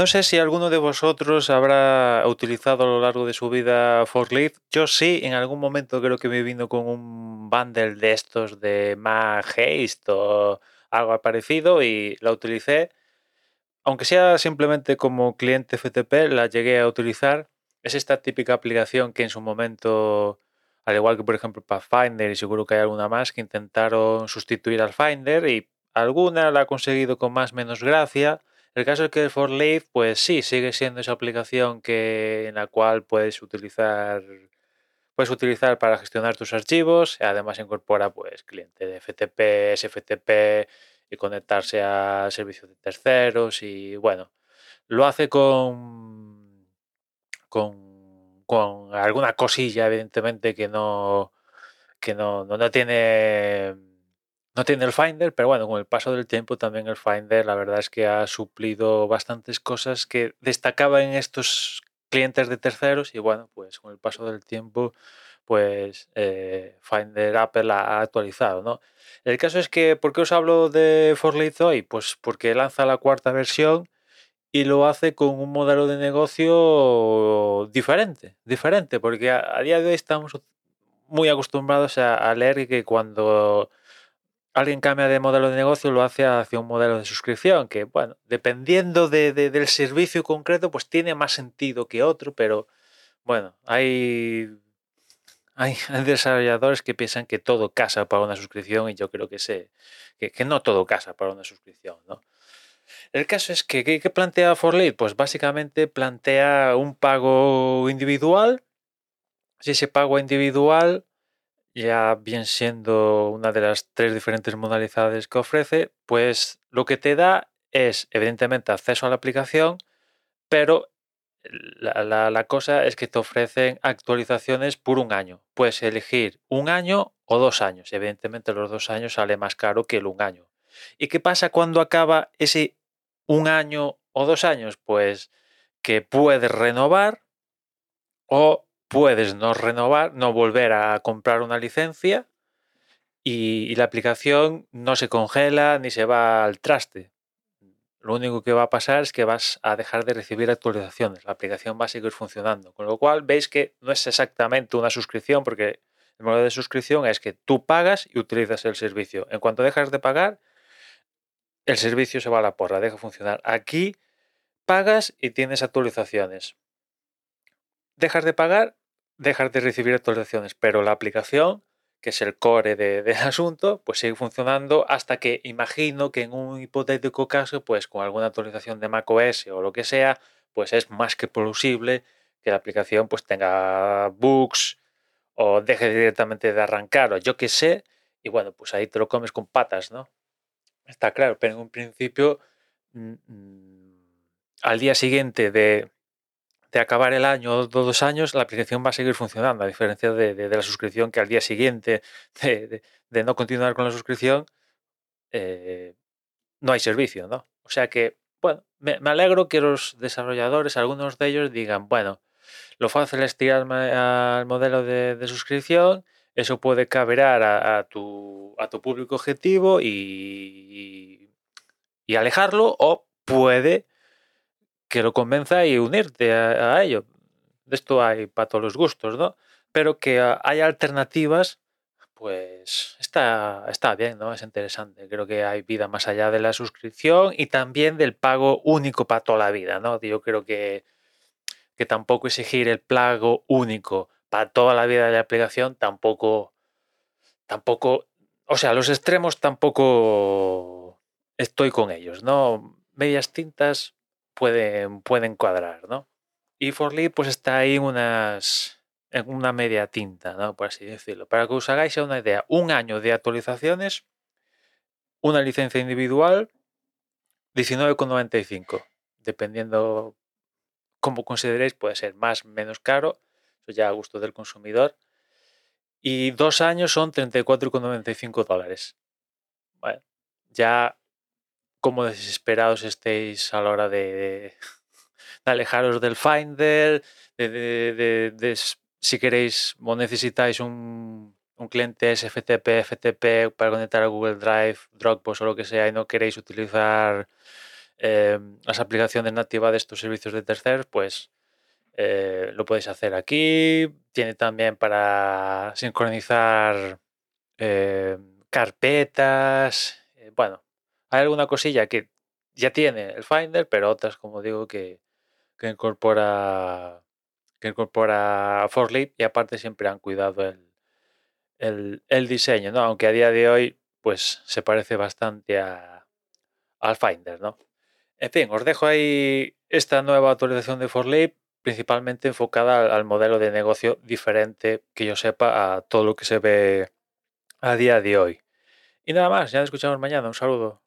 No sé si alguno de vosotros habrá utilizado a lo largo de su vida Forklift. Yo sí, en algún momento creo que me vino con un bundle de estos de MagHaste o algo parecido y la utilicé. Aunque sea simplemente como cliente FTP, la llegué a utilizar. Es esta típica aplicación que en su momento, al igual que por ejemplo Pathfinder y seguro que hay alguna más, que intentaron sustituir al Finder y alguna la ha conseguido con más o menos gracia. El caso es que el Forklift, pues sí, sigue siendo esa aplicación en la cual puedes utilizar para gestionar tus archivos. Además incorpora pues cliente de FTP, SFTP y conectarse a servicios de terceros y bueno, lo hace con alguna cosilla evidentemente que no tiene el Finder, pero bueno, con el paso del tiempo también el Finder la verdad es que ha suplido bastantes cosas que destacaban en estos clientes de terceros y bueno, pues con el paso del tiempo pues Finder Apple ha actualizado, ¿no? El caso es que, ¿por qué os hablo de Forklift hoy? Pues porque lanza la 4ª versión y lo hace con un modelo de negocio diferente, porque a día de hoy estamos muy acostumbrados a leer que cuando alguien cambia de modelo de negocio, lo hace hacia un modelo de suscripción, que bueno, dependiendo del servicio concreto, pues tiene más sentido que otro, pero bueno, hay desarrolladores que piensan que todo casa para una suscripción y yo creo que no todo casa para una suscripción, ¿no? El caso es que, ¿qué plantea Forklift? Pues básicamente plantea un pago individual. Si ese pago individual, ya bien siendo una de las 3 diferentes modalidades que ofrece, pues lo que te da es evidentemente acceso a la aplicación, pero la cosa es que te ofrecen actualizaciones por un año. Puedes elegir un año o 2 años. Evidentemente los 2 años sale más caro que el 1 año. ¿Y qué pasa cuando acaba ese 1 año o 2 años? Pues que puedes renovar o puedes no renovar, no volver a comprar una licencia y la aplicación no se congela ni se va al traste. Lo único que va a pasar es que vas a dejar de recibir actualizaciones. La aplicación va a seguir funcionando. Con lo cual veis que no es exactamente una suscripción porque el modelo de suscripción es que tú pagas y utilizas el servicio. En cuanto dejas de pagar, el servicio se va a la porra, deja funcionar. Aquí pagas y tienes actualizaciones. Dejas de pagar, dejar de recibir actualizaciones, pero la aplicación, que es el core del asunto, pues sigue funcionando hasta que, imagino que en un hipotético caso, pues con alguna actualización de macOS o lo que sea, pues es más que posible que la aplicación pues tenga bugs o deje directamente de arrancar o yo qué sé, y bueno, pues ahí te lo comes con patas, ¿no? Está claro, pero en un principio, al día siguiente de acabar el año o 2 años, la aplicación va a seguir funcionando, a diferencia de la suscripción, que al día siguiente de no continuar con la suscripción no hay servicio, ¿no? O sea que, bueno, me alegro que los desarrolladores, algunos de ellos, digan, bueno, lo fácil es tirarme al modelo de suscripción, eso puede caberar a tu público objetivo y alejarlo, o puede que lo convenza y unirte a ello. De esto hay para todos los gustos, ¿no? Pero que hay alternativas, pues está bien, ¿no? Es interesante. Creo que hay vida más allá de la suscripción y también del pago único para toda la vida, ¿no? Yo creo que tampoco exigir el pago único para toda la vida de la aplicación tampoco, o sea, los extremos tampoco estoy con ellos, ¿no? Medias tintas pueden cuadrar, ¿no? Y Forklift pues está ahí en una media tinta, ¿no? Por así decirlo. Para que os hagáis una idea, 1 año de actualizaciones, una licencia individual, 19,95. Dependiendo cómo consideréis, puede ser más o menos caro, eso ya a gusto del consumidor. Y 2 años son $34,95. Bueno, ya cómo desesperados estéis a la hora de alejaros del Finder, si queréis o necesitáis un cliente SFTP, FTP para conectar a Google Drive, Dropbox o lo que sea y no queréis utilizar las aplicaciones nativas de estos servicios de terceros, pues lo podéis hacer aquí. Tiene también para sincronizar carpetas. Bueno, hay alguna cosilla que ya tiene el Finder, pero otras, como digo, que incorpora Forklift, y aparte siempre han cuidado el diseño, ¿no? Aunque a día de hoy pues se parece bastante al Finder, ¿no? En fin, os dejo ahí esta nueva actualización de Forklift, principalmente enfocada al modelo de negocio diferente, que yo sepa, a todo lo que se ve a día de hoy. Y nada más, ya nos escuchamos mañana. Un saludo.